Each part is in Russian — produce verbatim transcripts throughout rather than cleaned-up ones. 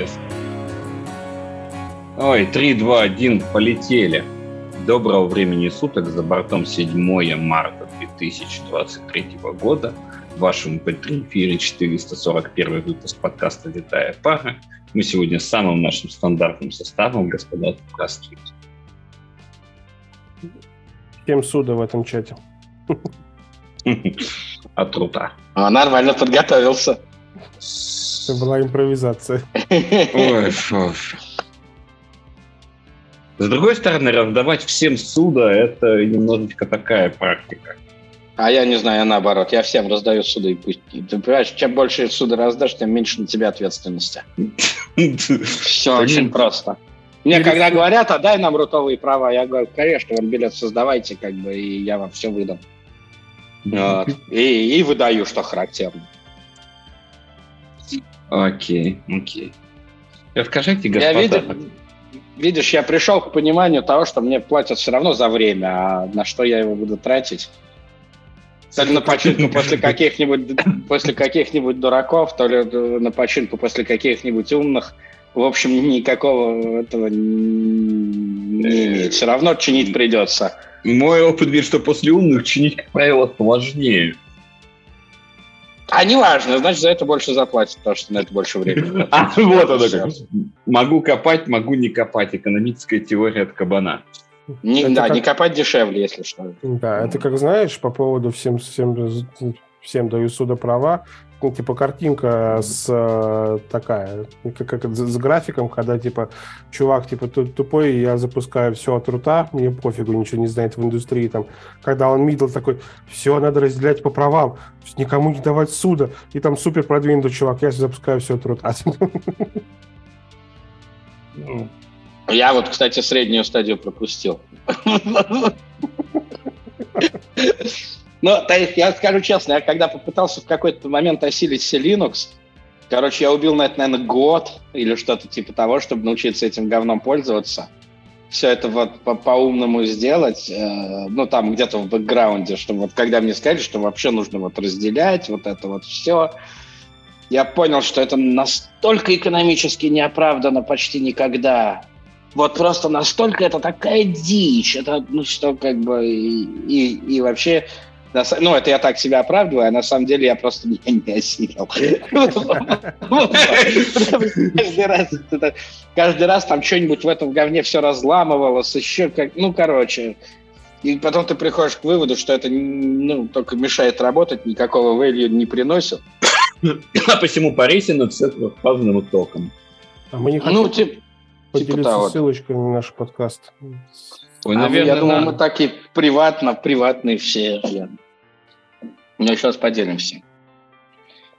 интересно. Ой, три, два, один, полетели. Доброго времени суток, за бортом седьмое марта две тысячи двадцать третьего года. В вашем эфире четыреста сорок первый выпуск подкаста «Витая пара». Мы сегодня с самым нашим стандартным составом, господа, здравствуйте. Всем суда в этом чате. От труда. А, нормально подготовился. Это была импровизация. Ой, фу. С другой стороны, раздавать всем суда — это немножечко такая практика. А я не знаю, я наоборот. Я всем раздаю суды, и пусть... Ты понимаешь, чем больше суда раздашь, тем меньше на тебя ответственности. Все очень просто. Мне когда говорят, а дай нам рутовые права, я говорю, конечно, вам билет создавайте, как бы, и я вам все выдам. И выдаю, что характерно. Окей, окей. Расскажите, господа... Видишь, я пришел к пониманию того, что мне платят все равно за время, а на что я его буду тратить? То ли на починку после каких-нибудь, после каких-нибудь дураков, то ли на починку после каких-нибудь умных. В общем, никакого этого не... все равно чинить придется. Мой опыт говорит, что после умных чинить, как правило, сложнее. А неважно, значит, за это больше заплатят, потому что на это больше времени. А вот оно как. Могу копать, могу не копать. Экономическая теория от кабана. Не, да, как... не копать дешевле, если что. Да, это как, знаешь, по поводу всем, всем, всем даю суда права, типа картинка с такая, как, как с графиком, когда типа чувак типа тупой, я запускаю все от рута, мне пофигу, ничего не знает в индустрии там. Когда он мидл такой, все надо разделять по правам, никому не давать суда, и там супер продвинутый чувак, я запускаю все от рута. Я вот, кстати, среднюю стадию пропустил. Ну, то есть, я скажу честно, я когда попытался в какой-то момент осилить все Linux, короче, я убил на это, наверное, год или что-то типа того, чтобы научиться этим говном пользоваться. Все это вот по-умному сделать, э, ну, там где-то в бэкграунде, что вот когда мне сказали, что вообще нужно вот разделять вот это вот все, я понял, что это настолько экономически неоправданно почти никогда. Вот просто настолько это такая дичь, это, ну, что как бы и, и, и вообще... Ну, это я так себя оправдываю, а на самом деле я просто не, не осилил. Каждый раз там что-нибудь в этом говне все разламывалось, еще как... Ну, короче. И потом ты приходишь к выводу, что это только мешает работать, никакого value не приносит. А посему парейся над сетвофазным током. Ну, типа... Поделиться ссылочками на наш подкаст. Ой, а наверное, я думаю, да. Мы так и приватно, приватные все. Ну, сейчас поделимся.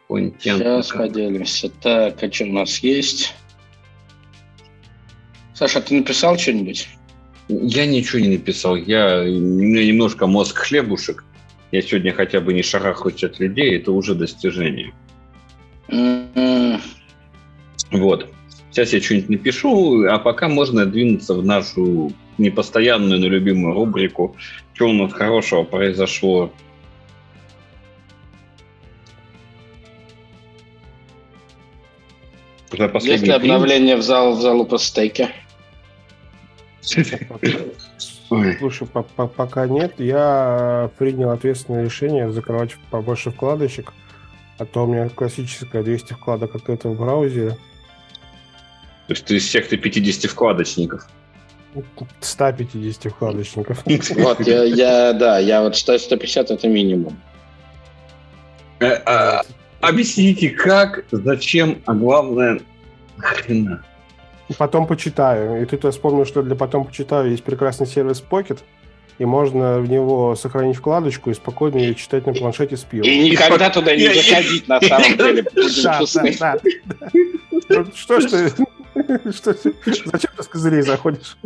Ой, сейчас как. поделимся. Так, а что у нас есть? Саша, ты написал что-нибудь? Я ничего не написал. Я... У меня немножко мозг хлебушек. Я сегодня хотя бы не шарахаюсь от людей. Это уже достижение. Mm-hmm. Вот. Сейчас я что-нибудь напишу, а пока можно двинуться в нашу непостоянную, но любимую рубрику «Что у нас хорошего произошло?». Есть ли обновление в зал, в зал OpenStack? Слушай, пока нет. Я принял ответственное решение закрывать побольше вкладочек, а то у меня классическая двести вкладок от этого в браузере. То есть ты из секты пятидесяти вкладочников? сто пятьдесят вкладочников. Вот, я, я, да, я вот считаю, сто пятьдесят это минимум. А, а, объясните, как, зачем, а главное, нахрена? Потом почитаю. И тут я вспомнил, что для потом почитаю есть прекрасный сервис Pocket, и можно в него сохранить вкладочку и спокойно ее читать на планшете с пивом. И никогда и, туда не и, заходить, и, на самом и, деле. Да, да, да. Что ж ты... Что, зачем ты с козырей заходишь?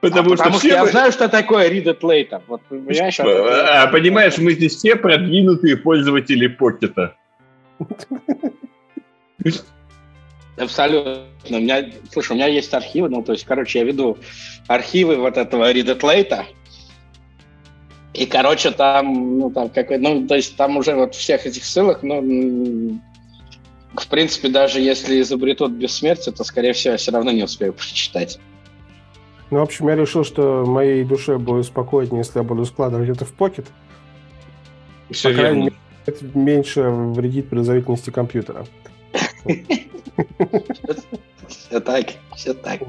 Потому, а, что, потому что я мы... знаю, что такое read it later. Вот, понимаешь, а, понимаешь, мы здесь все продвинутые пользователи Покета. Абсолютно. У меня, слушай, у меня есть архивы, ну, то есть, короче, я веду архивы вот этого read it later. И, короче, там, ну, там какой, ну, то есть, там уже вот всех этих ссылок, ну, В принципе, даже если изобретут бессмертие, то, скорее всего, я все равно не успею прочитать. Ну, в общем, я решил, что моей душе будет спокойнее, если я буду складывать это в покет. Все по верно. Мере, это меньше вредит производительности компьютера. Все так, все так.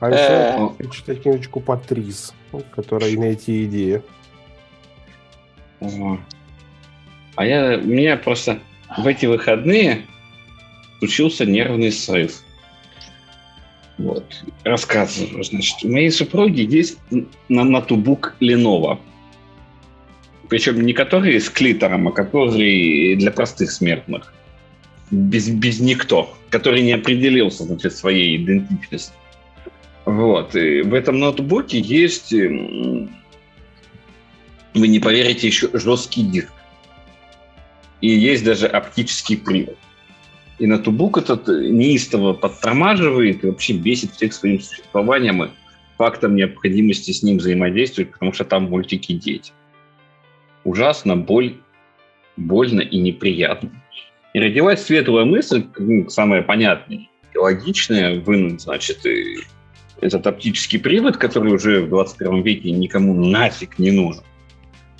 А еще прочитать книжечку по Триз, которая найти идеи. А я, у меня просто в эти выходные случился нервный срыв. Вот. Рассказываю. Значит, у моей супруги есть на ноутбук Lenovo. Причем не который с клитором, а который для простых смертных. Без, без никто. Который не определился, значит, своей идентичностью. Вот. И в этом ноутбуке есть, вы не поверите, еще жесткий диск. И есть даже оптический привод. И ноутбук этот неистово подтормаживает и вообще бесит всех своим существованием и фактом необходимости с ним взаимодействовать, потому что там мультики дети. Ужасно, боль, больно и неприятно. И родилась светлая мысль, самая понятная и логичная, вынуть, значит, этот оптический привод, который уже в двадцать первом веке никому нафиг не нужен.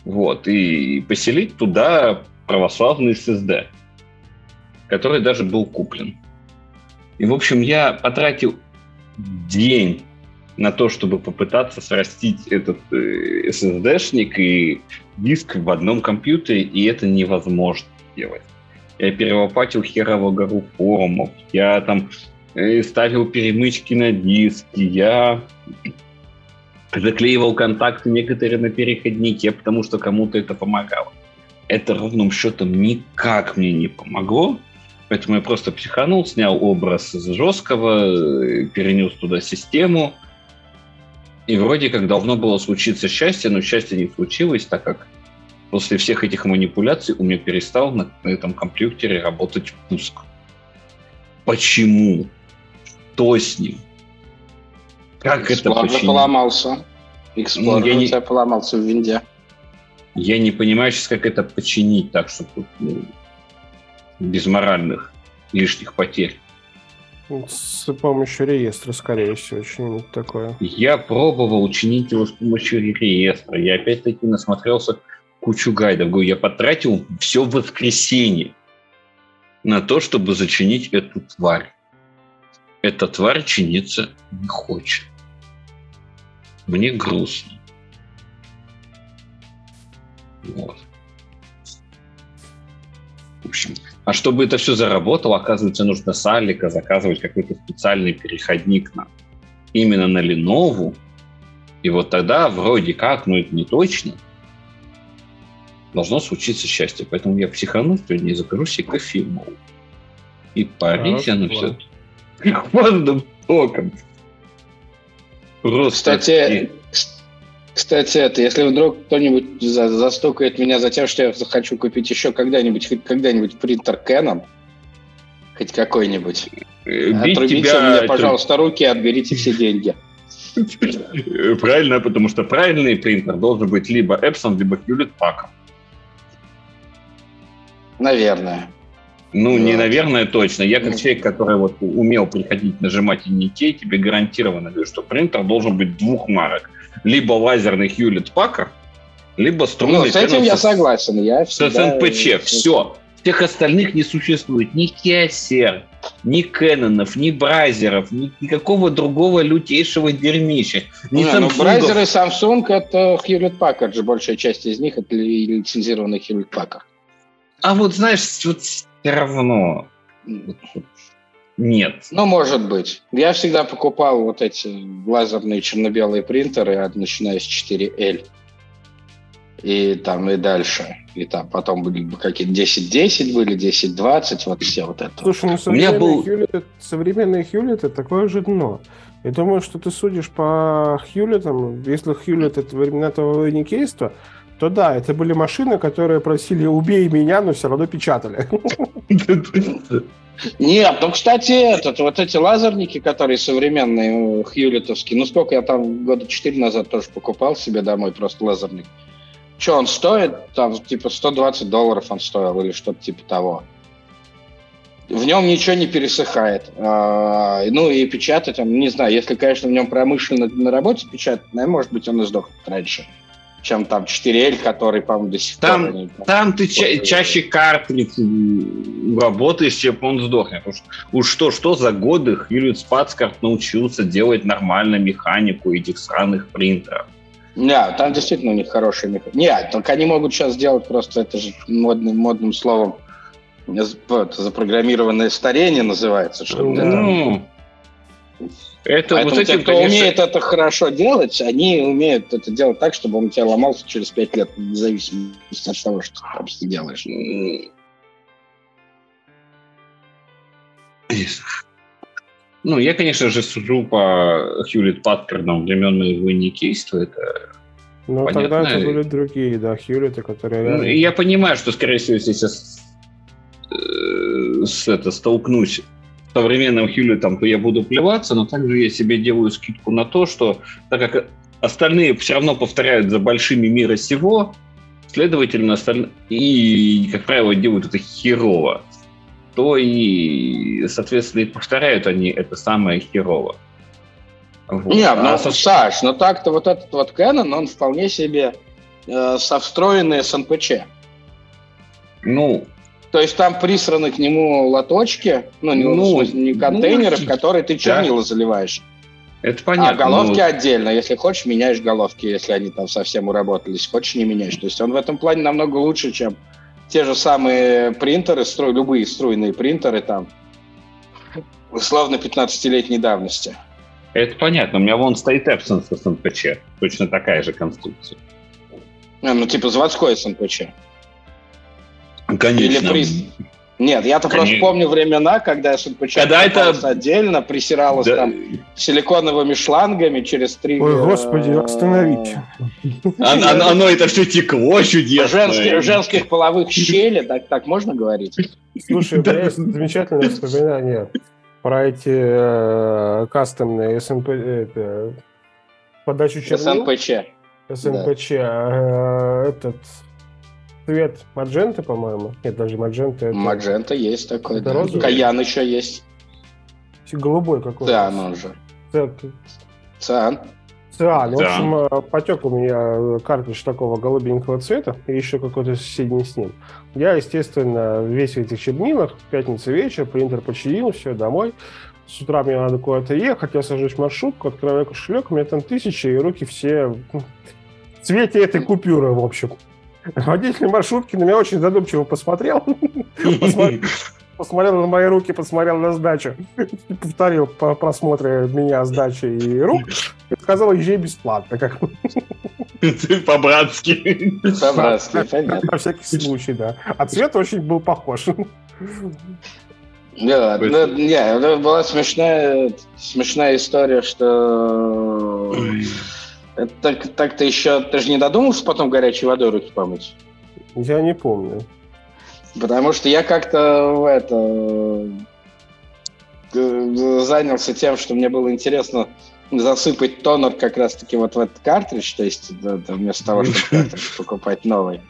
Вот, и поселить туда православный эс эс ди, который даже был куплен. И, в общем, я потратил день на то, чтобы попытаться срастить этот эс эс ди-шник и диск в одном компьютере, и это невозможно делать. Я перелопатил херово гору форумов, я там ставил перемычки на диски, я заклеивал контакты некоторые на переходнике, потому что кому-то это помогало. Это ровным счетом никак мне не помогло, поэтому я просто психанул, снял образ с жесткого, перенес туда систему, и вроде как должно было случиться счастье, но счастья не случилось, так как после всех этих манипуляций у меня перестал на, на этом компьютере работать пуск. Почему? Кто с ним? Как Эксплор это почему? Поломался. Эксплор ну, не... поломался в винде. Я не понимаю сейчас, как это починить так, чтобы ну, без моральных лишних потерь. С помощью реестра, скорее всего, что-нибудь такое. Я пробовал чинить его с помощью реестра. Я опять-таки насмотрелся кучу гайдов. Говорю, я потратил все воскресенье на то, чтобы зачинить эту тварь. Эта тварь чиниться не хочет. Мне грустно. Вот. В общем, а чтобы это все заработало, оказывается, нужно с Алика заказывать какой-то специальный переходник на, именно на Lenovo. И вот тогда вроде как, но это не точно, должно случиться счастье. Поэтому я психану сегодня и закажу себе кофеймол. И парить оно все хвостным током. Просто... Кстати... Кстати, это, если вдруг кто-нибудь за- застукает меня за тем, что я захочу купить еще когда-нибудь, хоть когда-нибудь принтер Canon, хоть какой-нибудь, бить отрубите тебя... мне, пожалуйста, руки и отберите все деньги. Правильно, потому что правильный принтер должен быть либо Epson, либо Hewlett-Packard. Наверное. Ну, не наверное, точно. Я как человек, который вот умел приходить, нажимать индикей, тебе гарантированно говорю, что принтер должен быть двух марок. Либо лазерный Hewlett-Packard, либо струнный... Ну, с этим я согласен. Я с эн пэ че. Все. Всех остальных не существует. Ни Kyocera, ни Кэнонов, ни Брайзеров, ни никакого другого лютейшего дерьмища. Ни не, ну, Брайзер и Samsung — это Hewlett-Packard же. Большая часть из них — это лицензированный Hewlett-Packard. А вот, знаешь, вот все равно... Нет. Ну, может быть. Я всегда покупал вот эти лазерные черно-белые принтеры, начиная с четыре эль. И там, и дальше. И там потом были какие-то десять десять были, десять двадцать, вот все вот это. Слушай, ну современный был... Hewlett, современный Hewlett — такое же дно. Я думаю, что ты судишь по Hewlett'ам, если Hewlett — это времена того никейства, то да, это были машины, которые просили «убей меня», но все равно печатали. Нет, ну, кстати, этот, вот эти лазерники, которые современные, хьюлеттовские, ну, сколько я там года четыре назад тоже покупал себе домой просто лазерник. Че он стоит? Там, типа, сто двадцать долларов он стоил или что-то типа того. В нем ничего не пересыхает. Ну и печатать, не знаю, если, конечно, в нем промышленно на работе печатать, наверное, может быть, он и сдохнет раньше, чем там четыре эль, который, по-моему, до сих пор... Там, там, там ты ча- чаще картриджи работаешь, чем он сдохнет. Уж, уж что, что за годы Хьюлит Спацкарт научился делать нормально механику этих сраных принтеров. Да, там действительно у них хорошая механика. Нет, только они могут сейчас сделать просто, это же модным, модным словом, запрограммированное старение называется. Что ну, это вот эти, те, кто конечно... умеет это хорошо делать, они умеют это делать так, чтобы он у тебя ломался через пять лет, независимо от того, что ты там делаешь. Ну, я, конечно же, сужу по Хьюлетт-Паттернам времен моего никейства, это... Ну, тогда это были другие, да, Хьюлетты, которые... Ну, я понимаю, что, скорее всего, если сейчас с, это, столкнусь с современным Хьюлеттом, то я буду плеваться, но также я себе делаю скидку на то, что, так как остальные все равно повторяют за большими мира сего, следовательно, остальные... и, как правило, делают это херово, то и, соответственно, и повторяют они это самое херово. Вот. Не, ну, а со... Саш, но так-то вот этот вот Canon, он вполне себе э, со встроенной эс эн пи че. Ну... То есть там присраны к нему лоточки, ну, ну не контейнеры, ну, в которые ты чернила да. заливаешь. Это понятно. А головки но... отдельно. Если хочешь, меняешь головки, если они там совсем уработались. Хочешь, не меняешь. То есть он в этом плане намного лучше, чем те же самые принтеры, стру... любые струйные принтеры там, условно, пятнадцатилетней давности. Это понятно. У меня вон стоит Epson с эс эн пи че. Точно такая же конструкция. А, ну, типа заводской эс эн пи че. Конечно. Или приз... Нет, я-то Конечно. просто помню времена, когда эс эн пи че это... отдельно присиралось да. там силиконовыми шлангами через три... Ой, господи, остановите. Оно это все текло чудесное. В женских половых щелях, так можно говорить? Слушай, у меня есть замечательное воспоминание про эти кастомные эс эн пи... Подачу чернил. эс эн пи че. эс эн пи че. Этот... Цвет маджента, по-моему. Нет, даже маджента. Это... Маджента есть такой. Это да. Розовый? Каян еще есть. Голубой какой-то. Циан он же. Циан. Циан. В общем, потек у меня картридж такого голубенького цвета и еще какой-то соседний с ним. Я, естественно, весь в этих чернилах. Пятница вечер, принтер починил, все, домой. С утра мне надо куда-то ехать, я сажусь в маршрутку, открываю кошелек, у меня там тысячи, и руки все в цвете этой купюры, в общем. Водитель маршрутки на меня очень задумчиво посмотрел. Посмотрел на мои руки, посмотрел на сдачу. Повторил по просмотре меня сдачи и рук. И сказал, езжай бесплатно. По-братски. По-братски, понятно. По всякий случай, да. А цвет очень был похож. Да, не, была смешная смешная история, что... Это так, так-то еще... Ты же не додумался потом горячей водой руки помыть? Я не помню. Потому что я как-то это, занялся тем, что мне было интересно засыпать тонер как раз-таки вот в этот картридж, то есть да, вместо того, чтобы картридж покупать новый.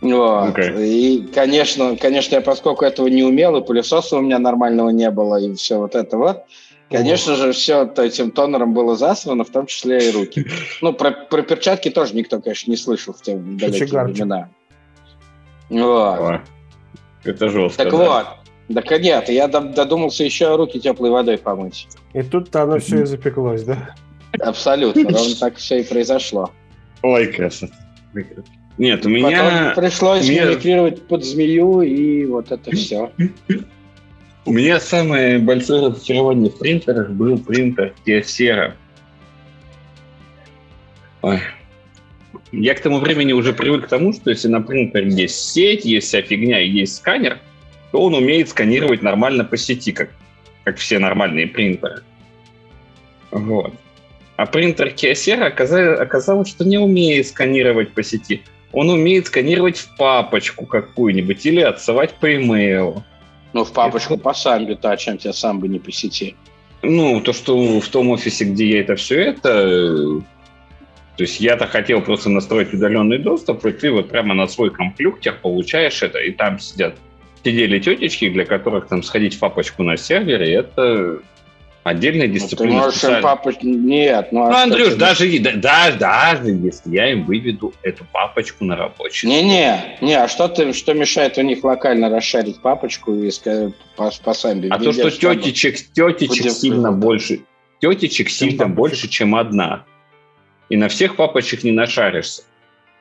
Вот. Okay. И, конечно, конечно, я поскольку этого не умел, и пылесоса у меня нормального не было, и все вот это вот, конечно же, все этим тонером было засвано, в том числе и руки. Ну, про, про перчатки тоже никто, конечно, не слышал в те далекие времена. Вот. О, это жестко. Так да. вот. Да, нет, я додумался еще руки теплой водой помыть. И тут-то оно все и запеклось, да? Абсолютно. Ровно так все и произошло. Ой, красота. Нет, у меня... Потом пришлось мимикрировать под змею, и вот это все. У меня самое большое разочарование в принтерах был принтер Kyocera. Ой. Я к тому времени уже привык к тому, что если на принтере есть сеть, есть вся фигня и есть сканер, то он умеет сканировать нормально по сети, как, как все нормальные принтеры. Вот. А принтер Kyocera оказалось, оказалось, что не умеет сканировать по сети. Он умеет сканировать в папочку какую-нибудь или отсылать по имейлу. Ну, в папочку это... по самбиту, а чем тебя самбы не по сети? Ну, то, что в том офисе, где я это все это... То есть я-то хотел просто настроить удаленный доступ, и ты вот прямо на свой компьютер получаешь это, и там сидят сидели тетечки, для которых там сходить в папочку на сервере, это отдельная дисциплина. Ну, ты можешь папочку... Нет, ну... Ну, Андрюш, ты... даже, даже, даже если я им выведу эту папочку на рабочий... Не-не, не, а что, ты, что мешает у них локально расшарить папочку и по, по самби? А то, что тетечек, тетечек сильно да. больше... Тетечек сильно больше, чем одна. И на всех папочек не нашаришься.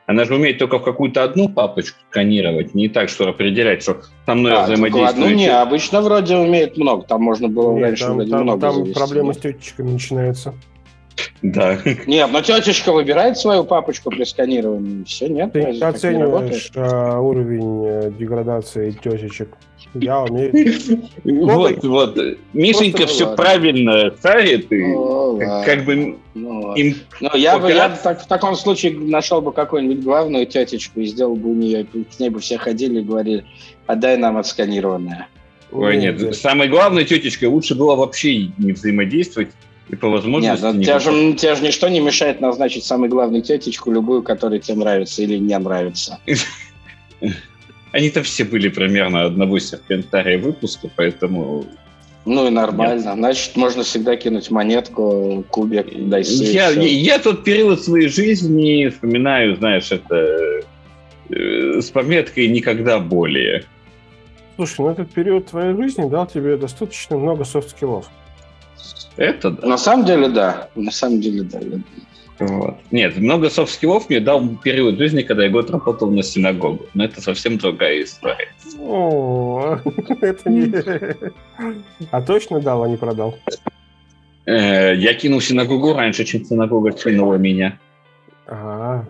Она же умеет только в какую-то одну папочку сканировать, не так, что определять, что со мной а, взаимодействует. Ладно, не, обычно вроде умеет много, там можно было Нет, раньше там, вроде там, много там завести. Проблемы с тетечками начинаются. Да. Нет, но тетечка выбирает свою папочку при сканировании, все, нет. Ты оцениваешь не уровень деградации тетечек. Я умею. Вот, вот. Мишенька все правильно ставит. Как бы... Я бы в таком случае нашел бы какую-нибудь главную тетечку и сделал бы у нее, к ней бы все ходили и говорили, отдай нам отсканированное. Ой, нет. Самой главной тетечкой лучше было вообще не взаимодействовать. И по возможности... Нет, не тебя, же, тебя же ничто не мешает назначить самую главную тетечку, любую, которая тебе нравится или не нравится. Они-то все были примерно одного серпентария выпуска, поэтому... Ну и нормально. Нет. Значит, можно всегда кинуть монетку, кубик, дай сейф. Я, я тот период своей жизни вспоминаю, знаешь, это э, с пометкой «никогда более». Слушай, ну этот период твоей жизни дал тебе достаточно много софт-скиллов. Это да. На самом деле, да. На самом деле, да. Вот. Нет, много софт-скиллов мне дал период жизни, когда я год работал на синагогу. Но это совсем другая история. О, это не... А точно дал, а не продал? Я кинул синагогу раньше, чем синагога кинула меня. Ага.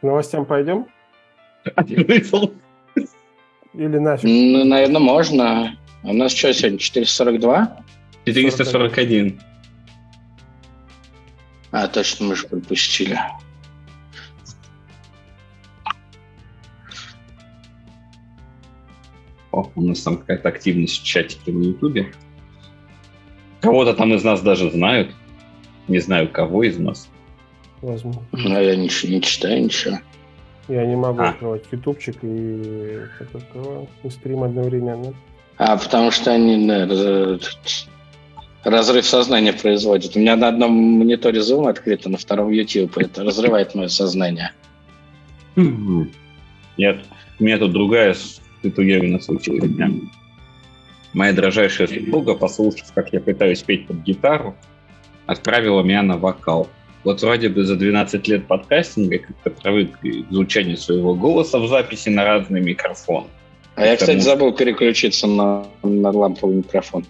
К новостям пойдем? Или нафиг? Ну, наверное, можно. У нас что сегодня, четыреста сорок два? четыреста сорок один. А, точно, мы же пропустили. О, у нас там какая-то активность в чатике на Ютубе. Кого-то там из нас даже знают. Не знаю, кого из нас. Возможно. Но я ничего не читаю, ничего. Я не могу а. открывать ютубчик и... и стрим одновременно. А, потому что они... наверное, разрыв сознания производит. У меня на одном мониторе Zoom открыто, на втором YouTube. Это разрывает мое сознание. Нет, у меня тут другая ситуация случилась. Моя дрожайшая супруга, послушав, как я пытаюсь петь под гитару, отправила меня на вокал. Вот вроде бы за двенадцать лет подкастинга как-то привык к звучанию своего голоса в записи на разный микрофон. А потому... я, кстати, забыл переключиться на, на ламповый микрофон.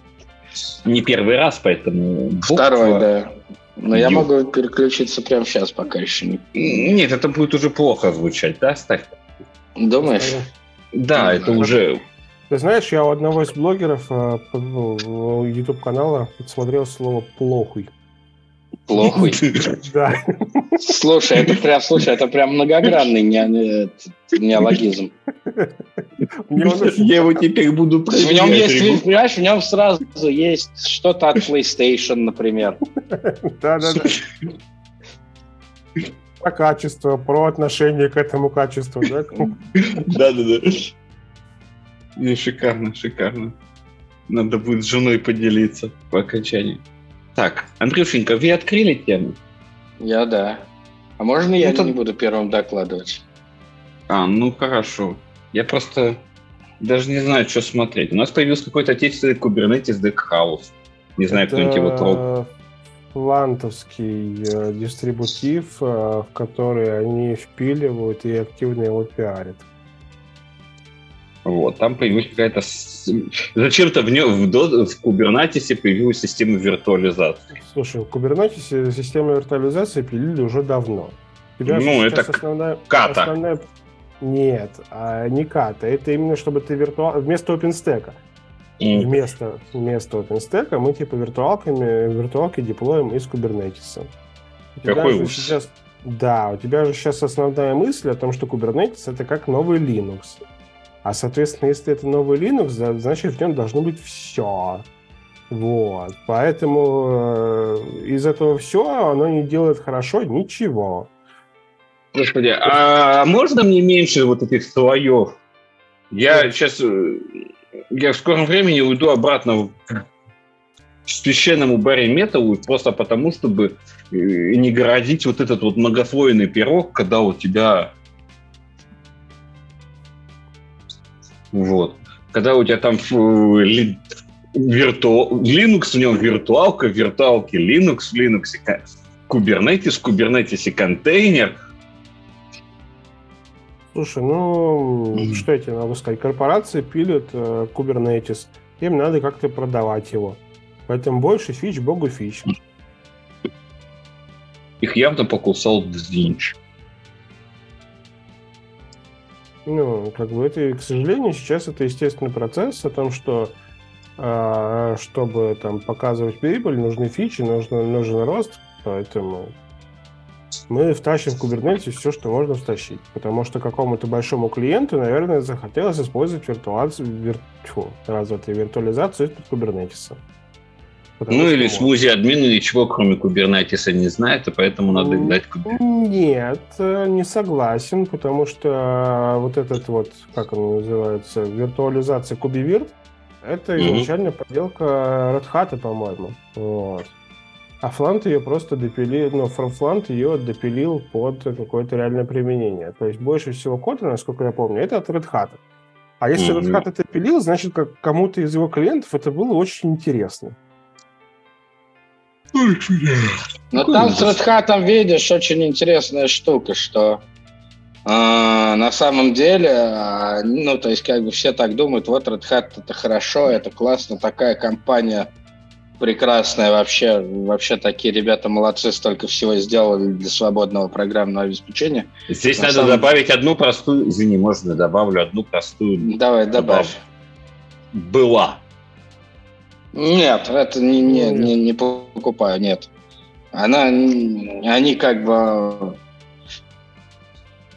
Не первый раз, поэтому... Второй, буква... да. Но Ю. Я могу переключиться прямо сейчас, пока еще не... Нет, это будет уже плохо звучать, да? Ставь. Думаешь? Да, это уже... Ты знаешь, я у одного из блогеров YouTube-канала подсмотрел слово «плохуй». Плохой. Да. Слушай, это прям, слушай, это прям многогранный не, не, неологизм. Я его теперь буду проверять. В нем есть, понимаешь, в нем сразу есть что-то от PlayStation, например. Да-да-да. Про качество, про отношение к этому качеству, да? Да-да-да. Не, шикарно, шикарно. Надо будет с женой поделиться по окончании. Так, Андрюшенька, вы открыли тему? Я, да. А можно ну, я то... не буду первым докладывать? А, ну хорошо. Я просто даже не знаю, что смотреть. У нас появился какой-то отечественный Kubernetes Deckhouse. Не знаю, это... кто-нибудь его трогал. Флантовский э, дистрибутив, э, в который они впиливают и активно его пиарят. Вот, там появилась какая-то... Зачем-то в, нем, в, в Кубернетесе появилась система виртуализации. Слушай, в Кубернетесе систему виртуализации пилили уже давно. Тебя ну, это основная, ката. Основная... Нет, а не ката. Это именно, чтобы ты виртуал... Вместо OpenStack. Mm. Вместо, вместо OpenStack мы типа виртуалками, виртуалки деплоим из Кубернетеса. Какой ужас. Сейчас... Да, у тебя же сейчас основная мысль о том, что Кубернетес — это как новый Linux. А, соответственно, если это новый Linux, значит, в нем должно быть все. Вот. Поэтому из этого все оно не делает хорошо ничего. Господи, а можно мне меньше вот этих слоев? Я сейчас, я в скором времени уйду обратно к священному bare metal, просто потому, чтобы не городить вот этот вот многослойный пирог, когда у тебя... Вот. Когда у тебя там ли, вирту, Linux, в нем виртуалка, виртуалки Linux, Linux и Kubernetes, Kubernetes и контейнер. Слушай, ну, mm-hmm. что я тебе могу сказать? Корпорации пилят э, Kubernetes. Им надо как-то продавать его. Поэтому больше фич, богу фич. Их явно покусал Дзинч. Ну, как бы это, к сожалению, сейчас это естественный процесс о том, что э, чтобы там показывать прибыль, нужны фичи, нужен, нужен рост, поэтому мы втащим в Kubernetes все, что можно втащить, потому что какому-то большому клиенту, наверное, захотелось использовать виртуацию, вир... Фу, развитую виртуализацию из-под Kubernetes. Потому ну или смузи-админ ничего кроме Kubernetes не знает, и поэтому надо дать Kubernetes. Нет, не согласен, потому что вот этот вот, как он называется, виртуализация KubeVirt, это изначально mm-hmm. поделка Red Hat, по-моему. Вот. А Флант ее просто допилил, ну, FromFlant ее допилил под какое-то реальное применение. То есть больше всего кода, насколько я помню, это от Red Hat. А если mm-hmm. Red Hat это пилил, значит, как кому-то из его клиентов это было очень интересно. Но там с Red Hat'ом видишь очень интересная штука, что э, на самом деле, э, ну, то есть, как бы все так думают, вот Red Hat это хорошо, это классно, такая компания прекрасная, вообще, вообще такие ребята молодцы, столько всего сделали для свободного программного обеспечения. Здесь на надо самом... добавить одну простую, извини, можно добавлю одну простую... Давай, добавь. добавь. Была. Нет, это не, не, не, не покупаю, нет. Она, они как бы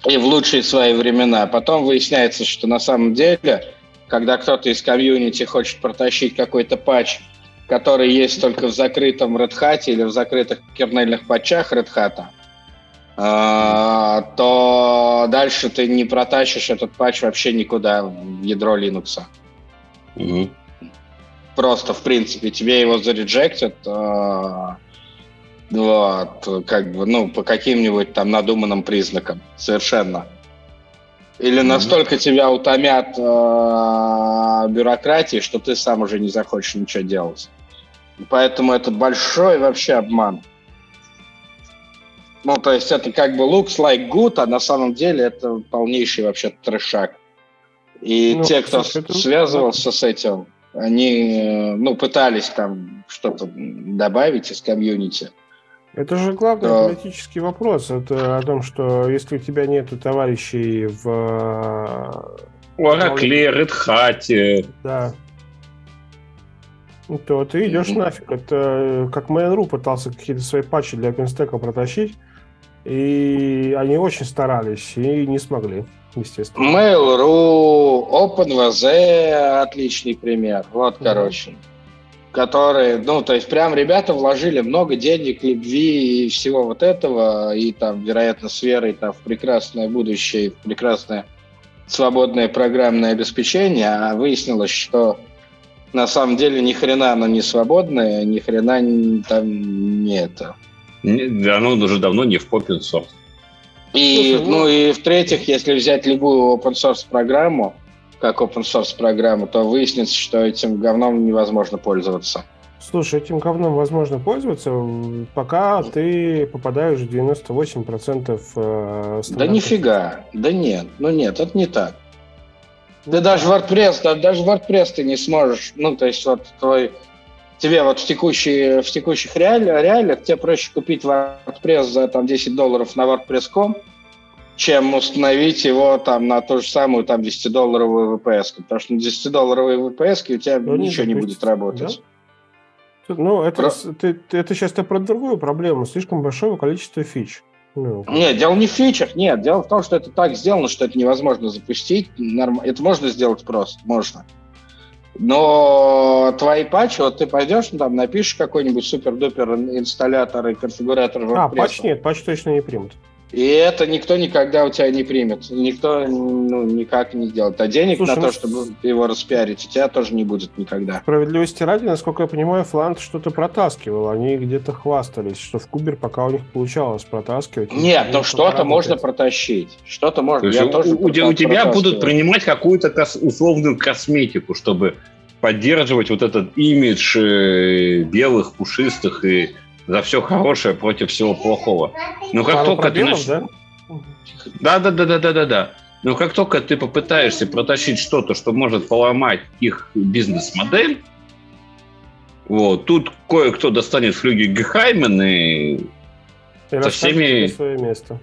и в лучшие свои времена. Потом выясняется, что на самом деле, когда кто-то из комьюнити хочет протащить какой-то патч, который есть только в закрытом Red Hat или в закрытых кернельных патчах Red Hat, то дальше ты не протащишь этот патч вообще никуда в ядро Linux. Угу. Просто, в принципе, тебе его зареджектят, э, вот, как бы, ну, по каким-нибудь там надуманным признакам, совершенно. Или mm-hmm. настолько тебя утомят э, бюрократии, что ты сам уже не захочешь ничего делать. Поэтому это большой вообще обман. Ну, то есть это как бы looks like good, а на самом деле это полнейший вообще трешак. И ну, те, кто это... связывался с этим... Они, ну, пытались там что-то добавить из комьюнити. Это же главный то... политический вопрос. Это о том, что если у тебя нету товарищей в... Оракле, Red Hat. Да. То ты идешь mm-hmm. нафиг. Это как Mail.ru пытался какие-то свои патчи для OpenStack протащить. И они очень старались и не смогли. Mail.ru, OpenVZ, отличный пример, вот, mm-hmm. короче, которые, ну, то есть прям ребята вложили много денег, любви и всего вот этого, и там, вероятно, с верой там, в прекрасное будущее, в прекрасное свободное программное обеспечение, а выяснилось, что на самом деле ни хрена оно не свободное, ни хрена там не это. Оно уже давно не в open source. И, Слушай, ну, ну и в-третьих, если взять любую open-source программу, как open-source программу, то выяснится, что этим говном невозможно пользоваться. Слушай, этим говном возможно пользоваться, пока ты попадаешь в девяносто восемь процентов Да нифига, да нет, ну нет, это не так. Да даже WordPress, да, даже WordPress ты не сможешь, ну то есть вот твой... Тебе вот в, текущие, в текущих реалиях, реалиях тебе проще купить WordPress за там, десять долларов на WordPress точка ком, чем установить его там, на ту же самую там, десятидолларовую ви пи эс. Потому что на десятидолларовой ви пи эс у тебя ну, ничего не будет работать. Да? Ну, это, про... ты, это сейчас ты про другую проблему. Слишком большое количество фич. Ну. Нет, дело не в фичах. Нет, дело в том, что это так сделано, что это невозможно запустить. Норм... Это можно сделать просто. Можно. Но твои патчи, вот ты пойдешь, ну, там напишешь какой-нибудь супер-дупер инсталлятор и конфигуратор WordPress. А, патч нет, патч точно не примут. И это никто никогда у тебя не примет. Никто, ну, никак не делает. А денег Слушай, на то, чтобы его распиарить, у тебя тоже не будет никогда. Справедливости ради, насколько я понимаю, Флант что-то протаскивал. Они где-то хвастались, что в Кубер пока у них получалось протаскивать. Нет, но что-то можно протащить. Что-то можно. То я у, тоже у, у тебя будут принимать какую-то кос- условную косметику, чтобы поддерживать вот этот имидж белых, пушистых и... За все хорошее против всего плохого. Но как Пару только ты нач... да? да, да, да, да, да, да. Но как только ты попытаешься протащить что-то, что может поломать их бизнес-модель, вот тут кое-кто достанет флюги Гехаймен и, и со всеми свое место.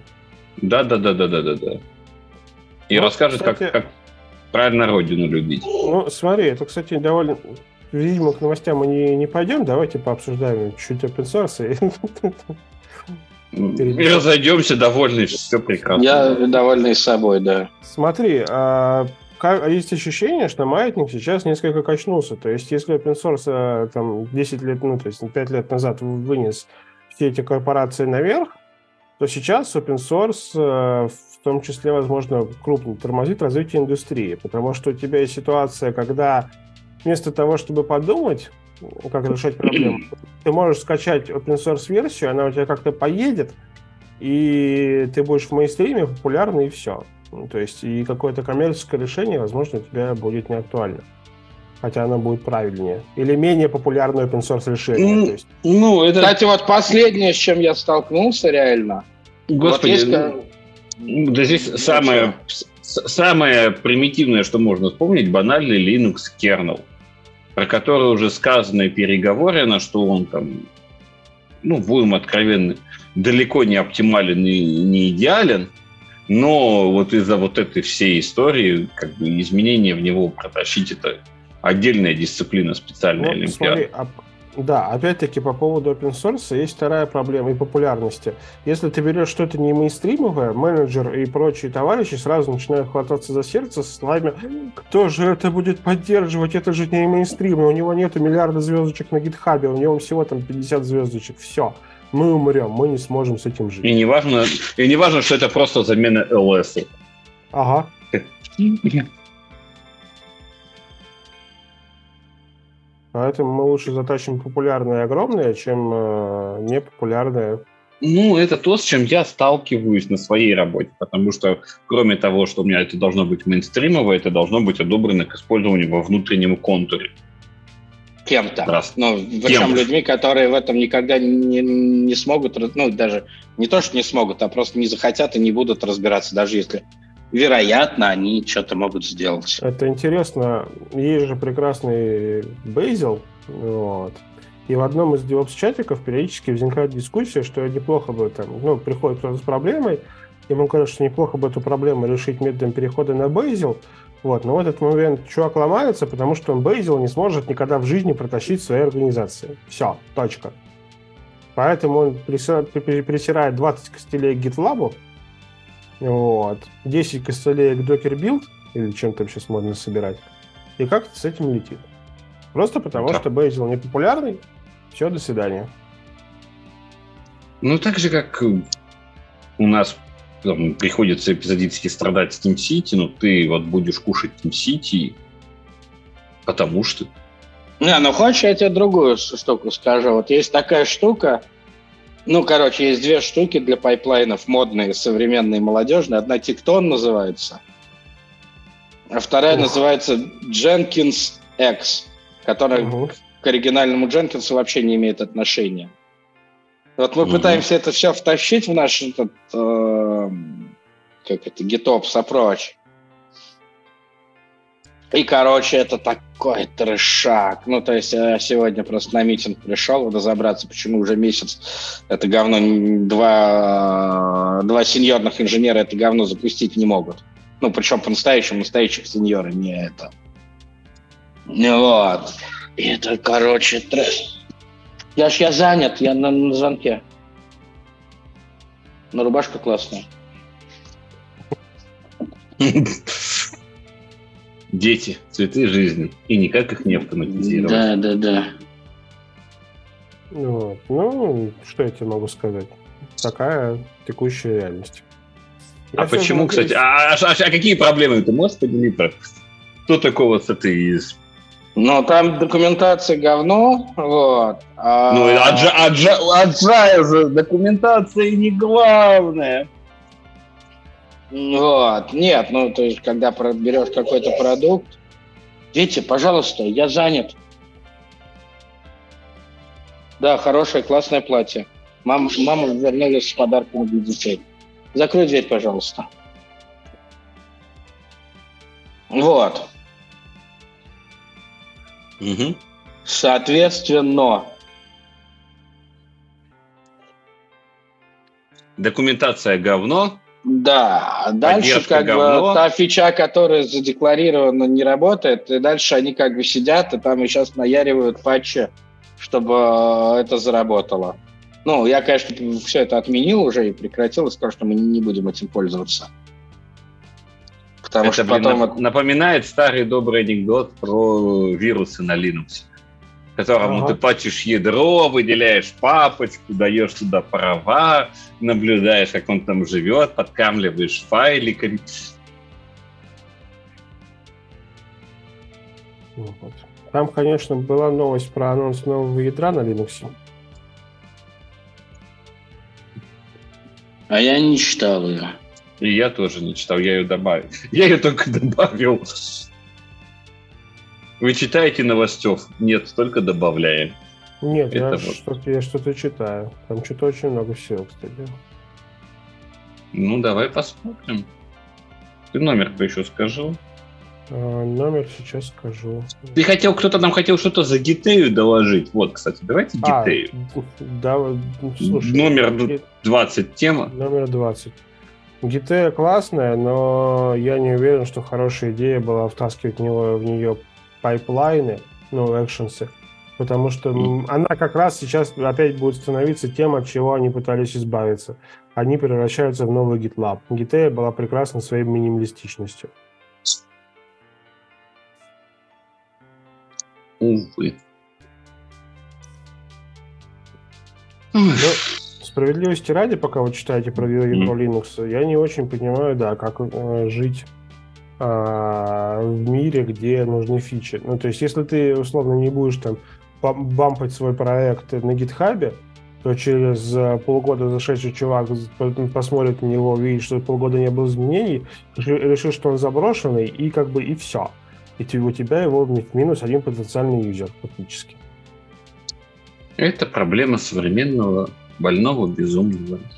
Да, да, да, да, да, да, да. И ну, расскажет, кстати... как, как правильно родину любить. Ну, смотри, это, кстати, довольно. Видимо, к новостям мы не, не пойдем. Давайте пообсуждаем чуть-чуть open source. И разойдемся довольны, все прекрасно. Я довольный собой, да. Смотри, а, как, есть ощущение, что маятник сейчас несколько качнулся. То есть, если open source там, десять лет, ну, то есть пять лет назад вынес все эти корпорации наверх, то сейчас open source в том числе, возможно, крупно тормозит развитие индустрии. Потому что у тебя есть ситуация, когда вместо того, чтобы подумать, как решать проблему, ты можешь скачать open-source версию, она у тебя как-то поедет, и ты будешь в мейнстриме популярный, и все. То есть и какое-то коммерческое решение, возможно, у тебя будет не актуально. Хотя оно будет правильнее. Или менее популярное open-source решение. Ну, то есть... ну, это... Кстати, вот последнее, с чем я столкнулся реально... Господи, вот есть... да здесь я самое... Самое примитивное, что можно вспомнить, банальный Linux kernel, про который уже сказано и переговорено, что он там, ну, будем откровенны, далеко не оптимален и не идеален, но вот из-за вот этой всей истории, как бы, изменения в него протащить — это отдельная дисциплина, специальная вот, олимпиада. Смотри, да, опять-таки по поводу open source есть вторая проблема и популярности. Если ты берешь что-то не мейнстримовое, менеджер и прочие товарищи сразу начинают хвататься за сердце со словами: кто же это будет поддерживать, это же не мейнстрим, у него нету миллиарда звездочек на гитхабе, у него всего там пятьдесят звездочек, все, мы умрем, мы не сможем с этим жить. И не важно, и не важно, что это просто замена эл эс. Ага. Поэтому мы лучше затащим популярное и огромное, чем э, непопулярное. Ну, это то, с чем я сталкиваюсь на своей работе. Потому что, кроме того, что у меня это должно быть мейнстримовое, это должно быть одобрено к использованию во внутреннем контуре. Кем-то. Раз. Ну, причем людьми, которые в этом никогда не, не смогут, ну, даже не то, что не смогут, а просто не захотят и не будут разбираться, даже если... вероятно, они что-то могут сделать. Это интересно. Есть же прекрасный Bazel. Вот. И в одном из DevOps-чатиков периодически возникает дискуссия, что неплохо бы там... Ну, приходит кто-то с проблемой, ему кажется, что неплохо бы эту проблему решить методом перехода на Bazel. Вот. Но в этот момент чувак ломается, потому что он Bazel не сможет никогда в жизни протащить в своей организации. Все. Точка. Поэтому он притирает двадцать костылей к GitLab, вот, десять костылей к Docker Build, или чем там сейчас можно собирать, и как-то с этим летит. Просто потому, да, что Bazel не популярный, все, до свидания. Ну, так же, как у нас там приходится эпизодически страдать с TeamCity, но ты вот будешь кушать TeamCity, потому что... Не, ну, хочешь, я тебе другую штуку скажу. Вот есть такая штука. Ну, короче, есть две штуки для пайплайнов, модные, современные, молодежные. Одна Tekton называется, а вторая Ух. называется Jenkins X, которая угу. к оригинальному Jenkins вообще не имеет отношения. Вот мы угу. пытаемся это все втащить в наш этот, э, как это, GitOps approach. И, короче, это такой трешак. Ну, то есть я сегодня просто на митинг пришел разобраться, почему уже месяц это говно, два, два сеньорных инженера это говно запустить не могут. Ну, причем по-настоящему настоящих сеньоры не это. Вот. И это, короче, трэш. Я ж я занят, я на, на звонке. Но рубашка классная. Дети, цветы жизни. И никак их не автоматизировать. Да, да, да. Вот. Ну, что я тебе могу сказать? такая текущая реальность. Я а почему, надеюсь... кстати, а, а, а какие проблемы ты можешь поделиться? Кто такого ты из... Ну, там документация говно, вот. А... Ну, agile документация не главное. Вот, нет, ну, то есть, когда берешь какой-то продукт, дети, пожалуйста, я занят. Да, хорошее, классное платье. Мама, мама вернулась с подарком для детей. Закрой дверь, пожалуйста. Вот. Угу. Соответственно. Документация говно. Да. Дальше как говно. бы та фича, которая задекларирована, не работает. И дальше они как бы сидят и там и сейчас наяривают патчи, чтобы это заработало. Ну, я, конечно, все это отменил уже и прекратил, и сказал, что мы не будем этим пользоваться. Потому это, что потом... блин, напоминает старый добрый анекдот про вирусы на Linux, которому ага. ты патчишь ядро, выделяешь папочку, даешь туда права, наблюдаешь, как он там живет, подкармливаешь файликами. Вот. Там, конечно, была новость про анонс нового ядра на Linux. А я не читал ее. И я тоже не читал, я ее добавил. Я ее только добавил. Вы читаете новостёв? Нет, только добавляем. Нет, я, вот. что-то, я что-то читаю. Там что-то очень много всего, кстати. Ну, давай посмотрим. Ты номер-то еще скажу. А, номер сейчас скажу. Ты хотел, кто-то нам хотел что-то за Гитею доложить. Вот, кстати, давайте а, Гитею. Да, слушай. Номер двадцать тема. Номер двадцать. Gitea классная, но я не уверен, что хорошая идея была втаскивать в, него, в нее пайплайны, ну, экшенсы, потому что mm. она как раз сейчас опять будет становиться тем, от чего они пытались избавиться. Они превращаются в новый GitLab. Gitea была прекрасна своей минималистичностью. Увы. Но... справедливости ради, пока вы читаете про ядро mm. Linux, я не очень понимаю, да, как э, жить э, в мире, где нужны фичи. Ну, то есть, если ты, условно, не будешь там бампать свой проект на GitHub, то через полгода зашедший чувак посмотрит на него, видит, что полгода не было изменений, решит, что он заброшенный, и как бы и все. И у тебя его минус один потенциальный юзер, фактически. Это проблема современного больного безумного мира.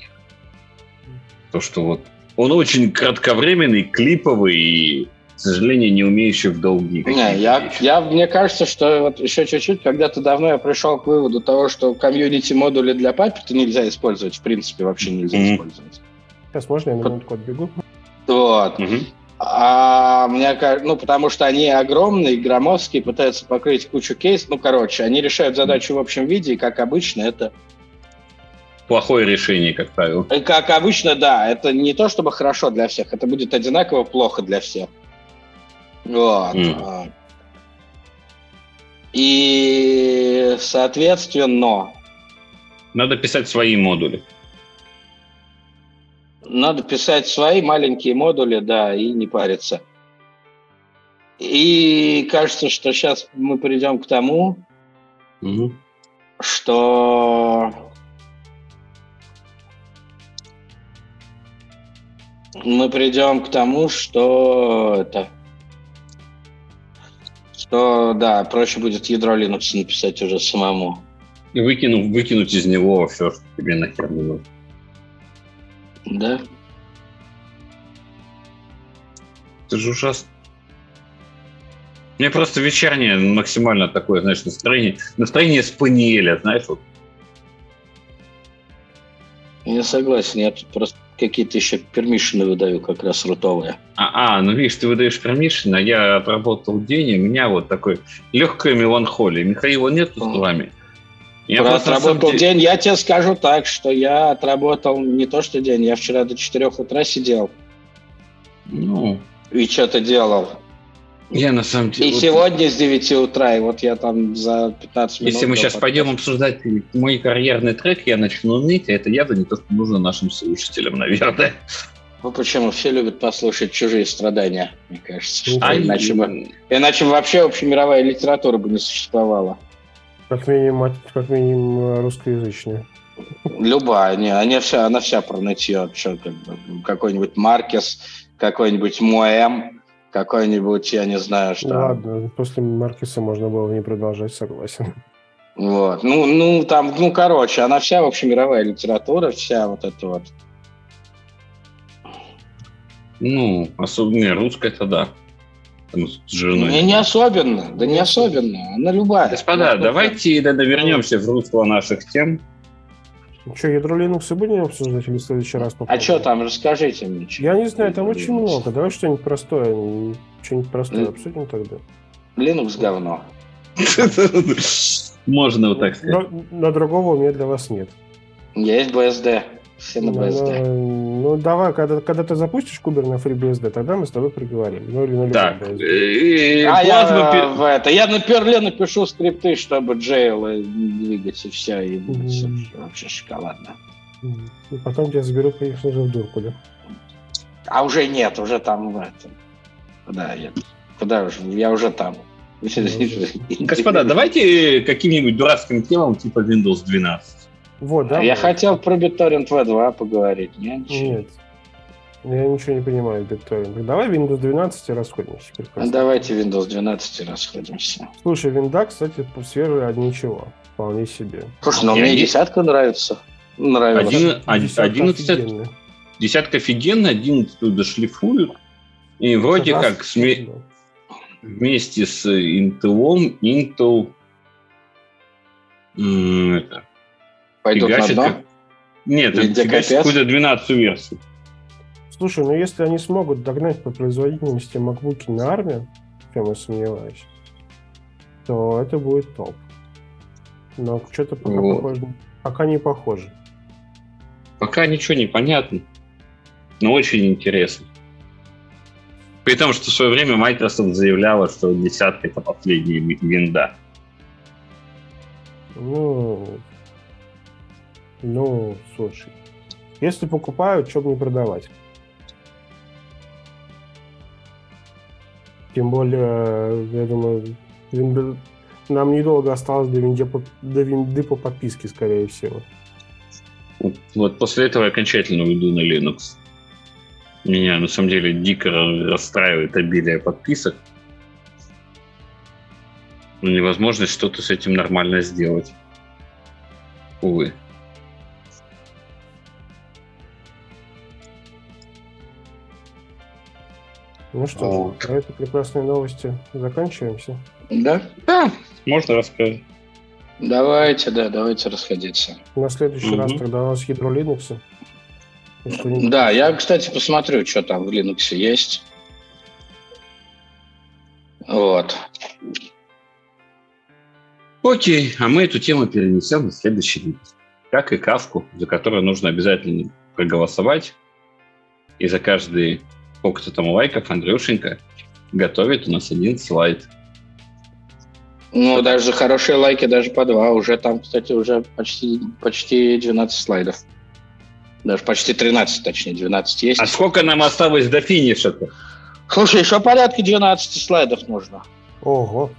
То, что вот он очень кратковременный, клиповый и, к сожалению, не умеющий в долги. Не, я, я, мне кажется, что вот еще чуть-чуть, когда-то давно я пришел к выводу того, что комьюнити-модули для Puppet нельзя использовать, в принципе, вообще нельзя mm-hmm. использовать. Сейчас можно я на минутку отбегу? Вот. Mm-hmm. А мне кажется, ну, потому что они огромные, громоздкие, пытаются покрыть кучу кейсов. Ну, короче, они решают задачу mm-hmm. в общем виде, и, как обычно, это плохое решение, как правило. Как обычно, да. Это не то, чтобы хорошо для всех. Это будет одинаково плохо для всех. Вот. Mm. И, соответственно... Надо писать свои модули. Надо писать свои маленькие модули, да, и не париться. И кажется, что сейчас мы придем к тому, mm-hmm. что... мы придем к тому, что это, что да, проще будет ядро Linux написать уже самому. И выкину, выкинуть из него все, что тебе нахер было. Да. Это же ужасно. Мне просто вечернее максимально такое, знаешь, настроение, настроение спаниеля, знаешь, вот. Я согласен, я тут просто какие-то еще пермишины выдаю, как раз рутовые. А, а, ну видишь, ты выдаешь пермишины, а я отработал день, и у меня вот такой легкая меланхолия. Михаила нету с вами. Я Про отработал деле... день, я тебе скажу так, что я отработал не то что день, я вчера до четырёх утра сидел. Ну. И что-то делал. Я на самом деле... И вот... сегодня с девяти утра, и вот я там за пятнадцать минут... Если мы сейчас подкаст... пойдем обсуждать мой карьерный трек, я начну ныть, а это явно не то, что нужно нашим слушателям, наверное. Ну почему? Все любят послушать чужие страдания, мне кажется. Что а иначе, бы... иначе вообще общемировая литература бы не существовала. Как минимум, как минимум русскоязычная. Любая, не, она вся, она вся про нытье. Какой-нибудь Маркес, какой-нибудь Моэм. Какой-нибудь, я не знаю, что... Ладно, после Маркеса можно было не продолжать, согласен. Вот. Ну, ну, там, ну, короче, она вся общемировая литература, вся вот эта вот. Ну, особенно русская-то, да. Не, не особенно, да не особенно, она любая. Господа, она давайте да, вернемся в русло наших тем. Что, ядро Linux будем обсуждать или в следующий раз попробуем? А что там, расскажите мне. Я не знаю, там очень Linux. Много. Давай что-нибудь простое, что-нибудь простое L- обсудим тогда. Linux говно. Можно вот так сказать. Но другого у меня для вас нет. Есть би эс ди. Все на би эс ди. Ну давай, когда ты запустишь кубер на FreeBSD, тогда мы с тобой приговорим. Ну или на любом. А я на Perl напишу скрипты, чтобы джейлы двигать и все, и вообще шоколадно. И потом я заберу, конечно же, в Дуркуле. А уже нет, уже там. Куда я? Куда уже? Я уже там. Господа, давайте каким-нибудь дурацким темам типа Windows двенадцать. Вот, да, я мы... хотел про BitTorrent ви два поговорить. Я ничего... Нет, я ничего не понимаю BitTorrent. Давай Windows двенадцать и расходимся. Прекрасно. Давайте Windows двенадцать и расходимся. Слушай, винда, кстати, свежая от ничего. Вполне себе. Слушай, но мне десятка нравится. Нравится. одиннадцать Десятка офигенная, одиннадцатую дошлифуют. И это вроде как сме... вместе с Intel, Intel... М- это... Пойдут фигачит, на дно? Нет, это фигачит какую-то двенадцатую версию. Слушай, ну если они смогут догнать по производительности MacBook на армию, в чем я сомневаюсь, то это будет топ. Но что-то пока, вот. похоже, пока не похоже. Пока ничего не понятно, но очень интересно. При том, что в свое время Microsoft заявляла, что десятка — это последняя винда. Ну... Ну, слушай, если покупают, что бы не продавать. Тем более, я думаю, винды... нам недолго осталось до винды, по... до винды по подписке, скорее всего. Вот после этого я окончательно уйду на Linux. Меня, на самом деле, дико расстраивает обилие подписок. Но невозможно что-то с этим нормально сделать. Увы. Ну что вот. Же, про эти прекрасные новости заканчиваемся. Да? Да. Можно рассказать? Давайте, да, давайте расходиться. На следующий угу. раз тогда у нас ядро Linux. Что-нибудь... Да, я, кстати, посмотрю, что там в Linux есть. Вот. Окей, а мы эту тему перенесем на следующий выпуск. Как и Kafka, за которую нужно обязательно проголосовать. И за каждый... Сколько-то там лайков, Андрюшенька готовит у нас один слайд. Ну, что-то... даже хорошие лайки, даже по два. Уже там, кстати, уже почти, почти двенадцать слайдов. Даже почти тринадцать, точнее, двенадцать есть. А сколько нам осталось до финиша-то? Слушай, еще порядка двенадцать слайдов нужно. Ого.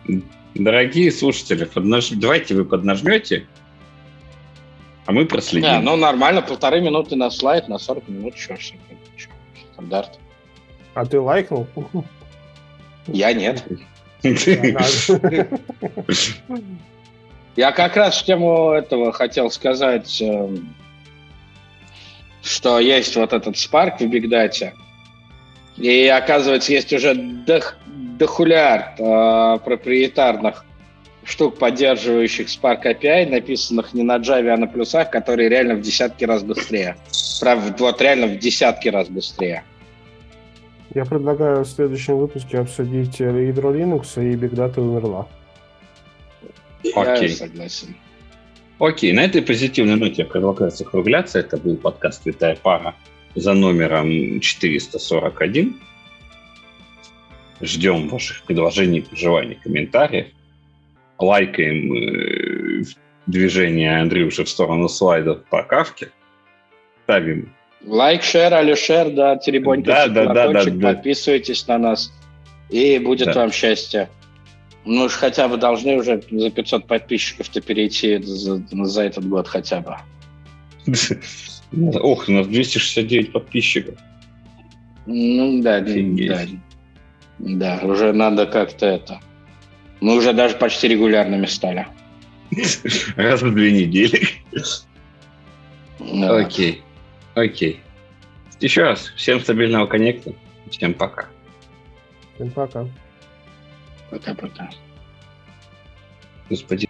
Дорогие слушатели, поднаж... давайте вы поднажмете, а мы проследим. Да, ну нормально, полторы минуты на слайд, на сорок минут, еще стандарт. А ты лайкнул? Я нет. Я как раз в тему этого хотел сказать, что есть вот этот Spark в Big Data, и, оказывается, есть уже дохуляр проприетарных штук, поддерживающих Spark эй пи ай, написанных не на Java, а на плюсах, которые реально в десятки раз быстрее. Правда, вот реально в десятки раз быстрее. Я предлагаю в следующем выпуске обсудить ядро Linux и Big Data умерла. Окей. Я согласен. Окей, на этой позитивной ноте я предлагаю закругляться. Это был подкаст «Витая пара» за номером четыреста сорок один. Ждем ваших предложений, пожеланий, комментариев. Лайкаем движение Андрюши в сторону слайдов по Кафке. Ставим лайк, шер, алишер, да, теребоньте да, да, колокольчик, да, да, подписывайтесь да. на нас, и будет да. вам счастье. Ну уж хотя бы должны уже за пятьсот подписчиков-то перейти за, за этот год хотя бы. Ох, у нас двести шестьдесят девять подписчиков. Ну да, да, да, уже надо как-то это. Мы уже даже почти регулярными стали. Раз в две недели. Окей. Окей. Еще раз, всем стабильного коннекта. Всем пока. Всем пока. Пока-пока. Господи.